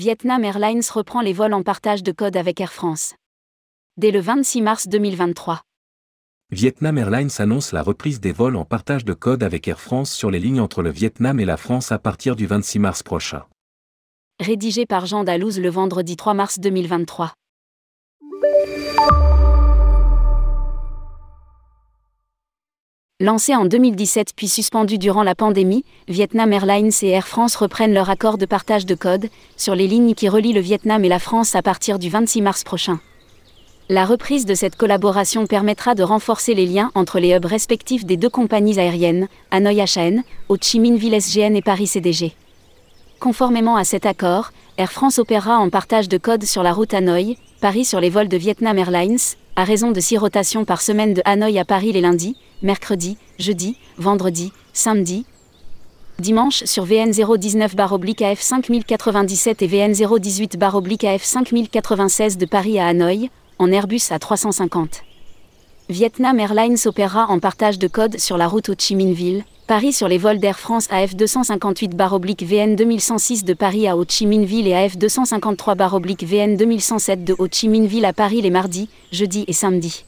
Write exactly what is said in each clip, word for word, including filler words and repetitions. Vietnam Airlines reprend les vols en partage de code avec Air France. Dès le vingt-six mars deux mille vingt-trois. Vietnam Airlines annonce la reprise des vols en partage de code avec Air France sur les lignes entre le Vietnam et la France à partir du vingt-six mars prochain. Rédigé par Jean Dalouse le vendredi trois mars deux mille vingt-trois. Lancé en deux mille dix-sept puis suspendu durant la pandémie, Vietnam Airlines et Air France reprennent leur accord de partage de code sur les lignes qui relient le Vietnam et la France à partir du vingt-six mars prochain. La reprise de cette collaboration permettra de renforcer les liens entre les hubs respectifs des deux compagnies aériennes, Hanoï H A N, Ho Chi Minh Ville S G N et Paris C D G. Conformément à cet accord, Air France opérera en partage de code sur la route Hanoï, Paris sur les vols de Vietnam Airlines, à raison de six rotations par semaine de Hanoï à Paris les lundis, mercredis, jeudis, vendredis, samedis, dimanche sur V N zéro dix-neuf A F cinq mille quatre-vingt-dix-sept et V N zéro dix-huit A F cinq mille quatre-vingt-seize de Paris à Hanoï, en Airbus A trois cent cinquante. Vietnam Airlines opérera en partage de code sur la route Ho Chi Minh-Ville, Paris sur les vols d'Air France A F deux cent cinquante-huit V N deux mille cent six de Paris à Ho Chi Minh-Ville et A F deux cent cinquante-trois V N deux mille cent sept de Ho Chi Minh-Ville à Paris les mardis, jeudis et samedis.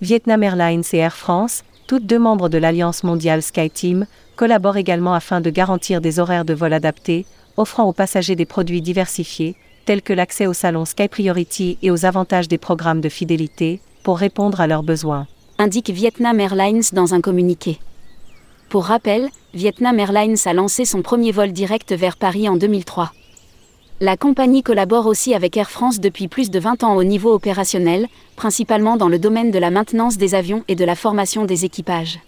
Vietnam Airlines et Air France, toutes deux membres de l'Alliance mondiale Sky Team, collaborent également afin de garantir des horaires de vol adaptés, offrant aux passagers des produits diversifiés, tels que l'accès au salon Sky Priority et aux avantages des programmes de fidélité, pour répondre à leurs besoins, indique Vietnam Airlines dans un communiqué. Pour rappel, Vietnam Airlines a lancé son premier vol direct vers Paris en deux mille trois. La compagnie collabore aussi avec Air France depuis plus de vingt ans au niveau opérationnel, principalement dans le domaine de la maintenance des avions et de la formation des équipages.